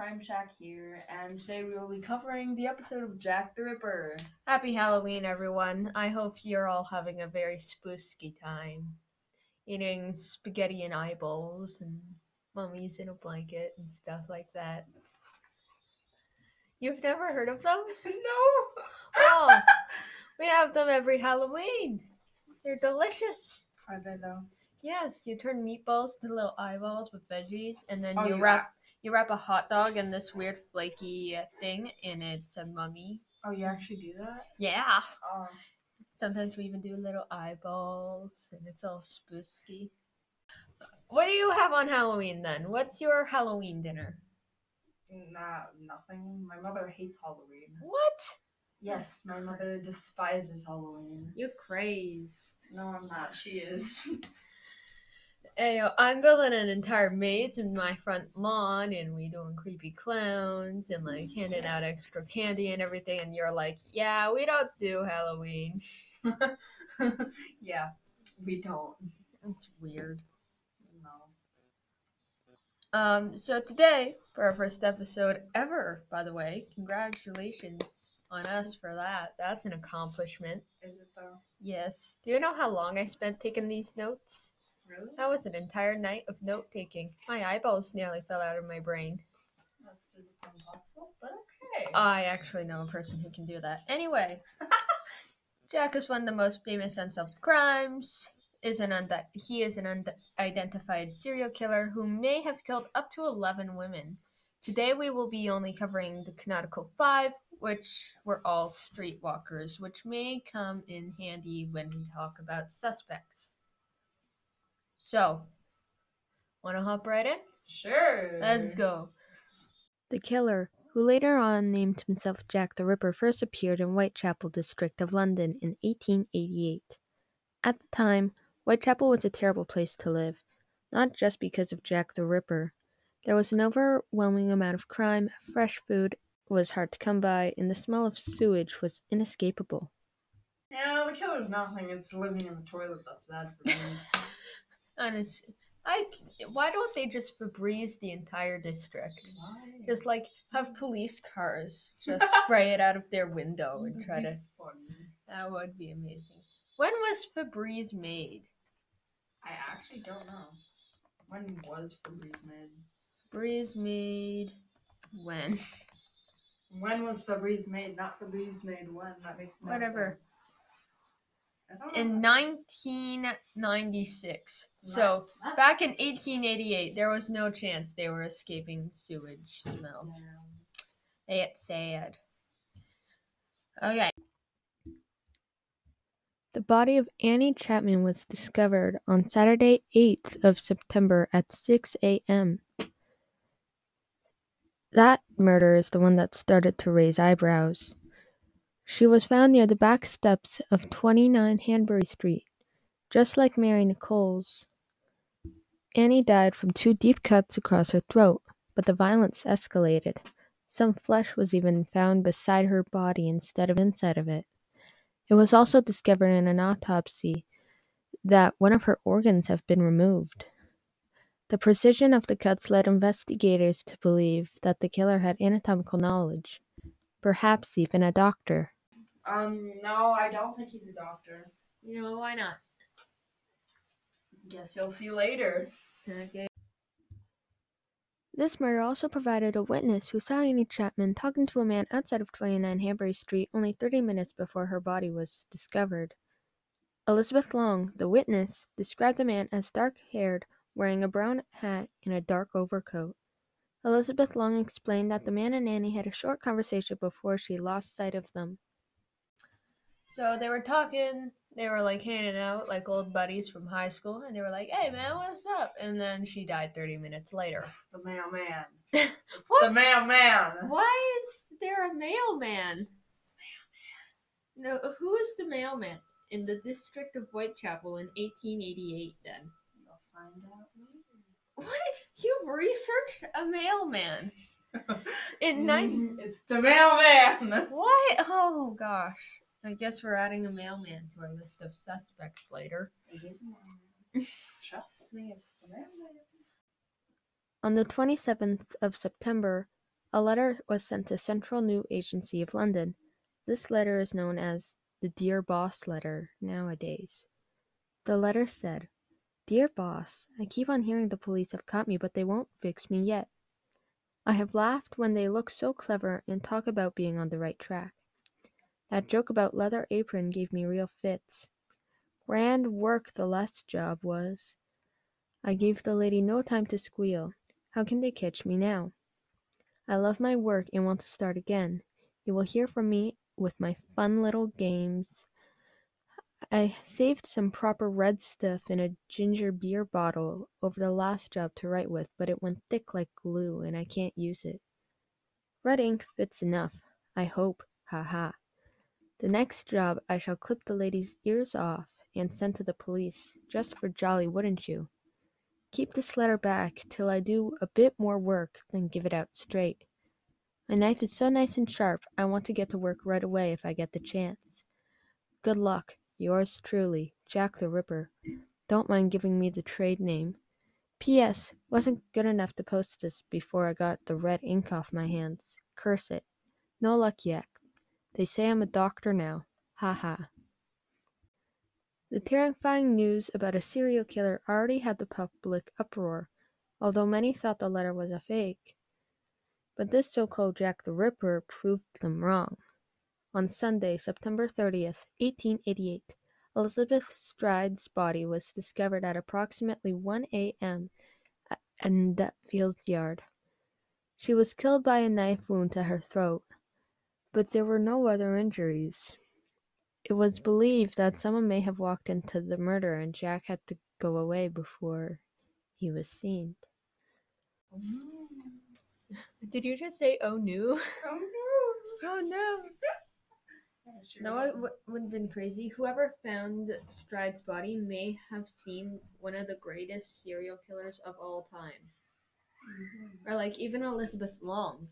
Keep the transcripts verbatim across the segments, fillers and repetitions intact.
Crime Shack here, and today we will be covering the episode of Jack the Ripper. Happy Halloween, everyone. I hope you're all having a very spoosky time. Eating spaghetti and eyeballs and mummies in a blanket and stuff like that. You've never heard of those? No! Oh, we have them every Halloween. They're delicious. Are they though? Yes, you turn meatballs to little eyeballs with veggies, and then oh, you wrap yeah. you wrap a hot dog in this weird flaky thing, and it's a mummy. Oh, you actually do that? Yeah. Oh. Sometimes we even do little eyeballs, and it's all spooky. What do you have on Halloween then? What's your Halloween dinner? Nah, nothing. My mother hates Halloween. What? Yes, my mother despises Halloween. You're crazy. No, I'm not. She is. Hey, I'm building an entire maze in my front lawn, and we doing creepy clowns, and like handing out extra candy and everything, and you're like, yeah, we don't do Halloween. Yeah, we don't. It's weird. No. Um, so today, for our first episode ever, by the way, congratulations on us for that. That's an accomplishment. Is it though? Yes. Do you know how long I spent taking these notes? Really? That was an entire night of note-taking. My eyeballs nearly fell out of my brain. That's physically impossible, but okay. I actually know a person who can do that. Anyway, Jack is one of the most famous unsolved crimes. Is an und- He is an unidentified serial killer who may have killed up to eleven women. Today we will be only covering the canonical five, which were all streetwalkers, which may come in handy when we talk about suspects. So, want to hop right in? Sure. Let's go. The killer, who later on named himself Jack the Ripper, first appeared in Whitechapel district of London in eighteen eighty-eight. At the time, Whitechapel was a terrible place to live, not just because of Jack the Ripper. There was an overwhelming amount of crime, fresh food was hard to come by, and the smell of sewage was inescapable. Yeah, the killer's nothing. It's living in the toilet that's bad for me. Honestly, I, why don't they just Febreze the entire district? Why? Just, like, have police cars just spray it out of their window and try to... Fun. That would be amazing. When was Febreze made? I actually don't know. When was Febreze made? Febreze made... when? When was Febreze made? Not Febreze made when. That makes no Whatever. sense. In nineteen ninety-six, so back in eighteen eighty-eight, there was no chance they were escaping sewage smell. They get sad. Okay. The body of Annie Chapman was discovered on Saturday, eighth of September at six a.m. That murder is the one that started to raise eyebrows. She was found near the back steps of twenty-nine Hanbury Street. Just like Mary Nichols, Annie died from two deep cuts across her throat, but the violence escalated. Some flesh was even found beside her body instead of inside of it. It was also discovered in an autopsy that one of her organs had been removed. The precision of the cuts led investigators to believe that the killer had anatomical knowledge, perhaps even a doctor. Um, no, I don't think he's a doctor. You know, why not? Guess you'll see later. Okay. This murder also provided a witness who saw Annie Chapman talking to a man outside of twenty-nine Hanbury Street only thirty minutes before her body was discovered. Elizabeth Long, the witness, described the man as dark-haired, wearing a brown hat and a dark overcoat. Elizabeth Long explained that the man and Annie had a short conversation before she lost sight of them. So they were talking, they were like hanging out like old buddies from high school, and they were like, hey man, what's up? And then she died thirty minutes later. The mailman. What? The mailman. Why is there a mailman? The mailman. No, who is the mailman in the district of Whitechapel in eighteen eighty-eight then? You'll find out later. What? You researched a mailman in nine. It's the mailman. What? Oh gosh! I guess we're adding a mailman to our list of suspects later. It is mailman. Trust me, it's the mailman. On the twenty-seventh of September, A letter was sent to Central New Agency of London. This letter is known as the Dear Boss letter nowadays. The letter said, "Dear Boss, I keep on hearing the police have caught me, but they won't fix me yet. I have laughed when they look so clever and talk about being on the right track. That joke about leather apron gave me real fits. Grand work the last job was. I gave the lady no time to squeal. How can they catch me now? I love my work and want to start again. You will hear from me with my fun little games. I saved some proper red stuff in a ginger beer bottle over the last job to write with, but it went thick like glue and I can't use it. Red ink fits enough, I hope, ha ha. The next job I shall clip the lady's ears off and send to the police, just for jolly, wouldn't you? Keep this letter back till I do a bit more work, then give it out straight. My knife is so nice and sharp, I want to get to work right away if I get the chance. Good luck. Yours truly, Jack the Ripper. Don't mind giving me the trade name. P S Wasn't good enough to post this before I got the red ink off my hands. Curse it. No luck yet. They say I'm a doctor now. Ha ha." The terrifying news about a serial killer already had the public uproar, although many thought the letter was a fake. But this so-called Jack the Ripper proved them wrong. On Sunday, September thirtieth, eighteen eighty-eight, Elizabeth Stride's body was discovered at approximately one a.m. in Deptford yard. She was killed by a knife wound to her throat, but there were no other injuries. It was believed that someone may have walked into the murder and Jack had to go away before he was seen. Did you just say, "Oh no"? Oh no! Oh no! No, it w- would have been crazy. Whoever found Stride's body may have seen one of the greatest serial killers of all time. Mm-hmm. Or like even Elizabeth Long.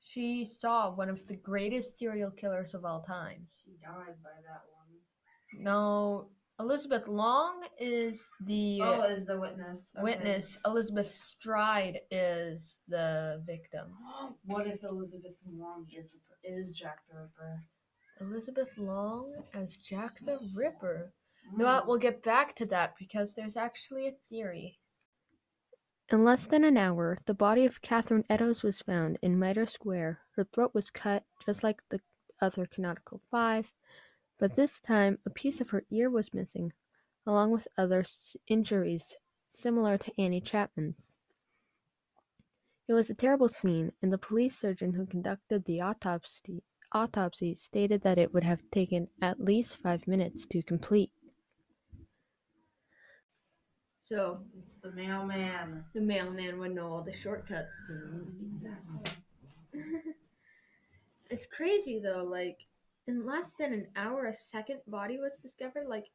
She saw one of the greatest serial killers of all time. She died by that one. No, Elizabeth Long is the... Oh, is the witness. Okay. Witness. Elizabeth Stride is the victim. What if Elizabeth Long is, is Jack the Ripper? Elizabeth Long as Jack the Ripper. Mm. No, we'll get back to that because there's actually a theory. In less than an hour, the body of Catherine Eddowes was found in Mitre Square. Her throat was cut, just like the other canonical five, but this time a piece of her ear was missing, along with other s- injuries similar to Annie Chapman's. It was a terrible scene, and the police surgeon who conducted the autopsy Autopsy stated that it would have taken at least five minutes to complete. So it's the mailman. The mailman would know all the shortcuts. Exactly. It's crazy though. Like in less than an hour, a second body was discovered. Like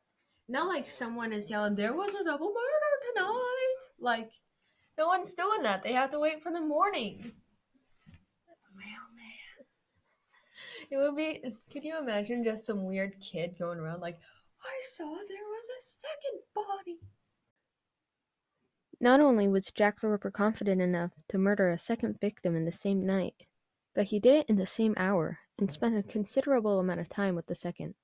not like someone is yelling, "There was a double murder tonight!" Like no one's doing that. They have to wait for the morning. It would be, could you imagine just some weird kid going around like, "I saw there was a second body." Not only was Jack the Ripper confident enough to murder a second victim in the same night, but he did it in the same hour and spent a considerable amount of time with the second.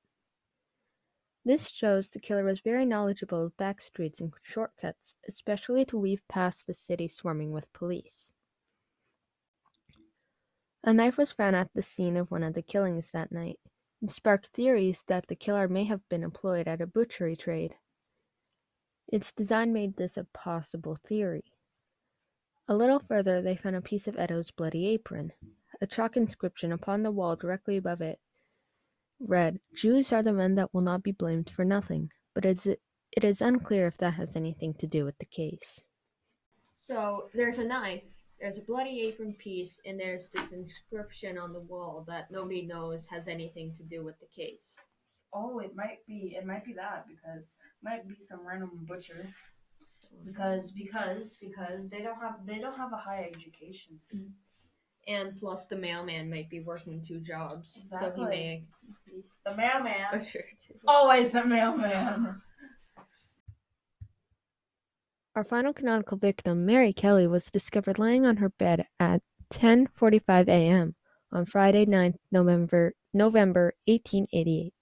This shows the killer was very knowledgeable of back streets and shortcuts, especially to weave past the city swarming with police. A knife was found at the scene of one of the killings that night, and sparked theories that the killer may have been employed at a butchery trade. Its design made this a possible theory. A little further, they found a piece of Eddowes' bloody apron. A chalk inscription upon the wall directly above it read, "Jews are the men that will not be blamed for nothing," but it is unclear if that has anything to do with the case. So, there's a knife. There's a bloody apron piece, and there's this inscription on the wall that nobody knows has anything to do with the case. Oh, it might be, it might be that, because it might be some random butcher. Because, because, because they don't have, they don't have a high education. And plus the mailman might be working two jobs. Exactly. So he may... The mailman. Butcher. Always the mailman. Our final canonical victim, Mary Kelly, was discovered lying on her bed at ten forty-five a.m. on Friday, ninth November, November eighteen eighty-eight.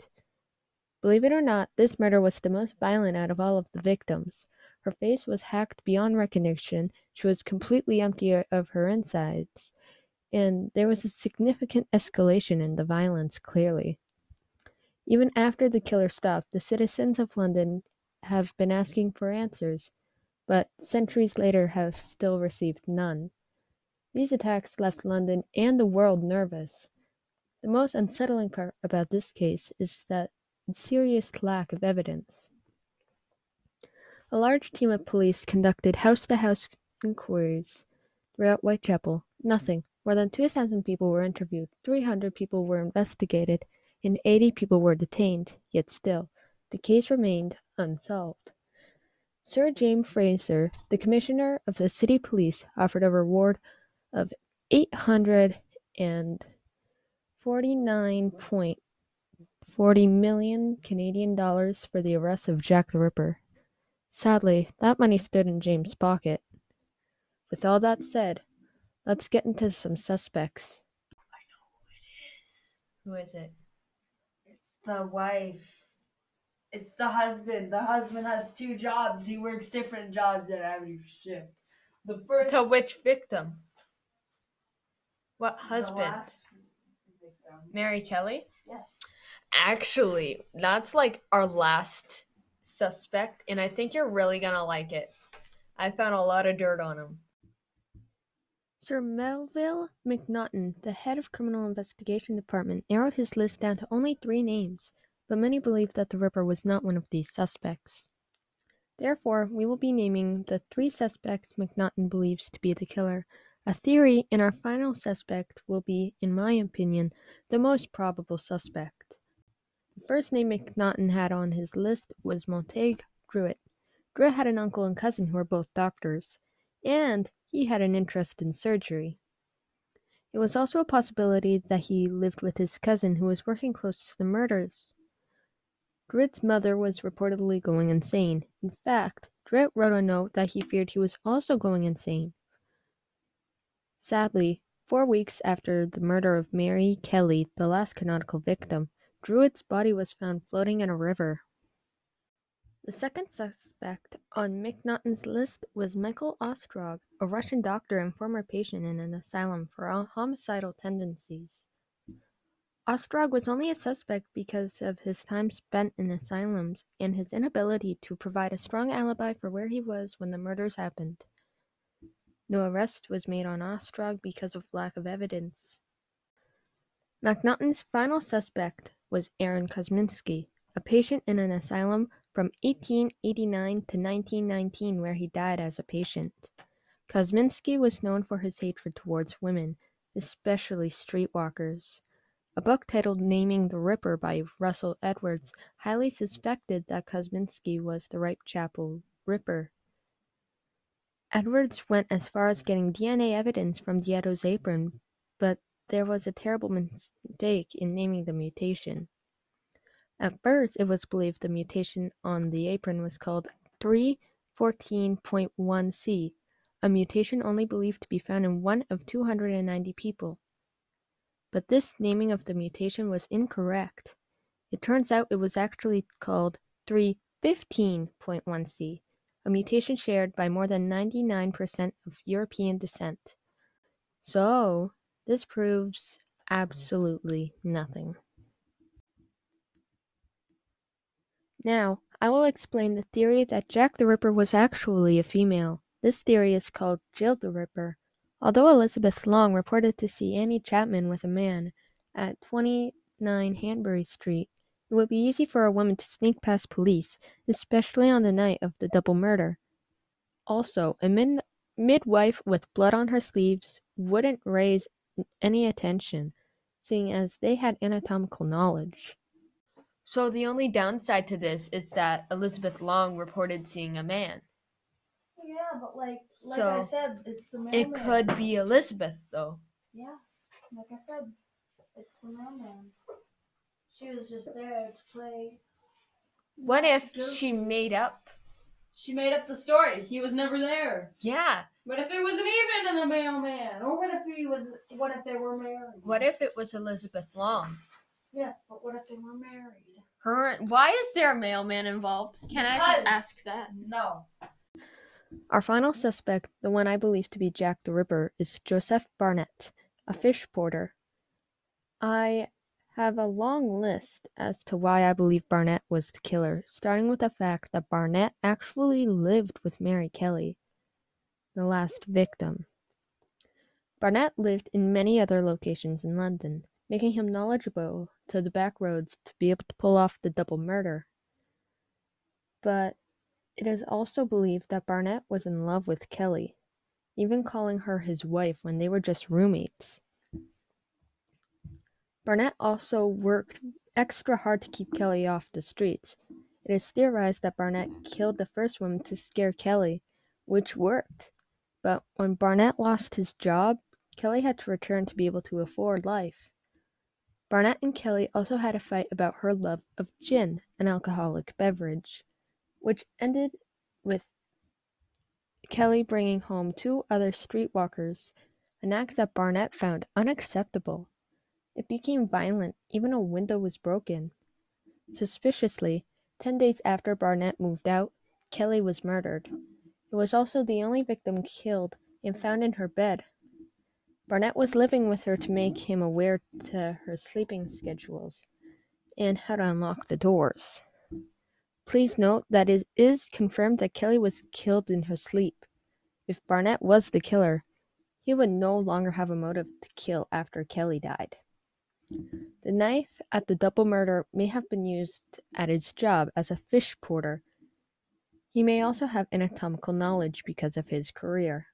Believe it or not, this murder was the most violent out of all of the victims. Her face was hacked beyond recognition, she was completely empty of her insides, and there was a significant escalation in the violence, clearly. Even after the killer stopped, the citizens of London have been asking for answers, but centuries later have still received none. These attacks left London and the world nervous. The most unsettling part about this case is that serious lack of evidence. A large team of police conducted house-to-house inquiries throughout Whitechapel. Nothing. More than two thousand people were interviewed, three hundred people were investigated, and eighty people were detained, yet still, the case remained unsolved. Sir James Fraser, the commissioner of the city police, offered a reward of eight hundred forty-nine point four zero million Canadian dollars for the arrest of Jack the Ripper. Sadly, that money stood in James' pocket. With all that said, let's get into some suspects. I know who it is. Who is it? It's the wife. It's the husband. The husband has two jobs. He works different jobs at every shift. The first... To which victim? What husband? The last victim. Mary Kelly? Yes. Actually, that's like our last... suspect, and I think you're really gonna like it. I found a lot of dirt on him. Sir Melville McNaughton, the head of Criminal Investigation Department, narrowed his list down to only three names, but many believed that the Ripper was not one of these suspects. Therefore, we will be naming the three suspects McNaughton believes to be the killer. A theory, and our final suspect will be, in my opinion, the most probable suspect. The first name McNaughton had on his list was Montague Druitt. Druitt had an uncle and cousin who were both doctors, and he had an interest in surgery. It was also a possibility that he lived with his cousin who was working close to the murders. Druitt's mother was reportedly going insane. In fact, Druitt wrote a note that he feared he was also going insane. Sadly, four weeks after the murder of Mary Kelly, the last canonical victim, Druitt's body was found floating in a river. The second suspect on McNaughton's list was Michael Ostrog, a Russian doctor and former patient in an asylum for homicidal tendencies. Ostrog was only a suspect because of his time spent in asylums and his inability to provide a strong alibi for where he was when the murders happened. No arrest was made on Ostrog because of lack of evidence. McNaughton's final suspect was Aaron Kosminski, a patient in an asylum from eighteen eighty-nine to nineteen nineteen, where he died as a patient. Kosminski was known for his hatred towards women, especially streetwalkers. A book titled Naming the Ripper by Russell Edwards highly suspected that Kosminski was the Whitechapel Ripper. Edwards went as far as getting D N A evidence from the Eddowes' apron, but there was a terrible mistake in naming the mutation. At first, it was believed the mutation on the apron was called three fourteen point one C, a mutation only believed to be found in one of two hundred ninety people. But this naming of the mutation was incorrect. It turns out it was actually called three fifteen point one C, a mutation shared by more than ninety-nine percent of European descent. So... this proves absolutely nothing. Now, I will explain the theory that Jack the Ripper was actually a female. This theory is called Jill the Ripper. Although Elizabeth Long reported to see Annie Chapman with a man at twenty-nine Hanbury Street, it would be easy for a woman to sneak past police, especially on the night of the double murder. Also, a mid- midwife with blood on her sleeves wouldn't raise any attention, seeing as they had anatomical knowledge. So the only downside to this is that Elizabeth Long reported seeing a man. Yeah, but like, like so I said, it's the man. It man. Could be Elizabeth, though. Yeah, like I said, it's the man. man. She was just there to play. What if she made up? She made up the story. He was never there. Yeah, What if it was an evening in the mailman? Or what if he was? What if they were married? What if it was Elizabeth Long? Yes, but what if they were married? Her. Why is there a mailman involved? Can because I just ask that? No. Our final suspect, the one I believe to be Jack the Ripper, is Joseph Barnett, a fish porter. I have a long list as to why I believe Barnett was the killer, starting with the fact that Barnett actually lived with Mary Kelly, the last victim. Barnett lived in many other locations in London, making him knowledgeable to the back roads to be able to pull off the double murder. But it is also believed that Barnett was in love with Kelly, even calling her his wife when they were just roommates. Barnett also worked extra hard to keep Kelly off the streets. It is theorized that Barnett killed the first woman to scare Kelly, which worked. But when Barnett lost his job, Kelly had to return to be able to afford life. Barnett and Kelly also had a fight about her love of gin, an alcoholic beverage, which ended with Kelly bringing home two other streetwalkers, an act that Barnett found unacceptable. It became violent, even a window was broken. Suspiciously, ten days after Barnett moved out, Kelly was murdered. It was also the only victim killed and found in her bed. Barnett was living with her to make him aware to her sleeping schedules and how to unlock the doors. Please note that it is confirmed that Kelly was killed in her sleep. If Barnett was the killer, he would no longer have a motive to kill after Kelly died. The knife at the double murder may have been used at his job as a fish porter. He may also have anatomical knowledge because of his career.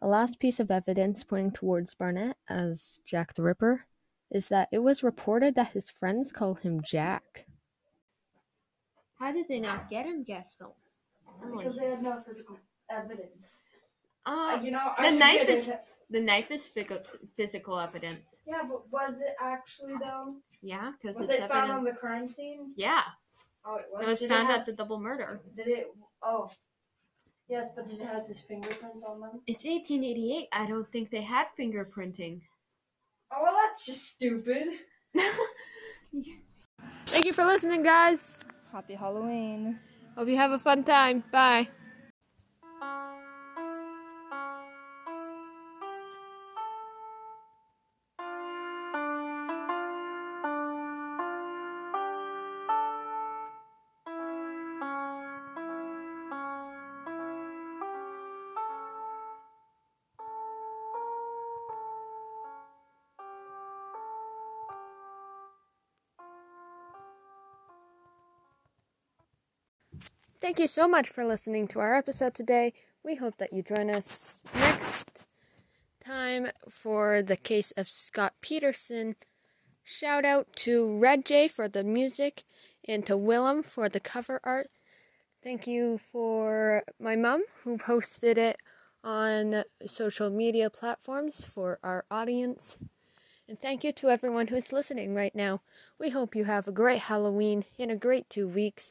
The last piece of evidence pointing towards Barnett as Jack the Ripper is that it was reported that his friends called him Jack. How did they not get him, Gaston? Because they had no physical evidence. Uh, uh, you know, the knife is it. the knife is physical, physical evidence. Yeah, but was it actually though? Yeah, because was it's it evidence. Found on the crime scene? Yeah. Oh, it was. It was did found it has, at the double murder. Did it? Oh, yes, but did it have his fingerprints on them? It's eighteen eighty-eight. I don't think they had fingerprinting. Oh, well, that's just stupid. Thank you for listening, guys. Happy Halloween. Hope you have a fun time. Bye. Thank you so much for listening to our episode today. We hope that you join us next time for the case of Scott Peterson. Shout out to Red J for the music and to Willem for the cover art. Thank you for my mom who posted it on social media platforms for our audience. And thank you to everyone who's listening right now. We hope you have a great Halloween and a great two weeks.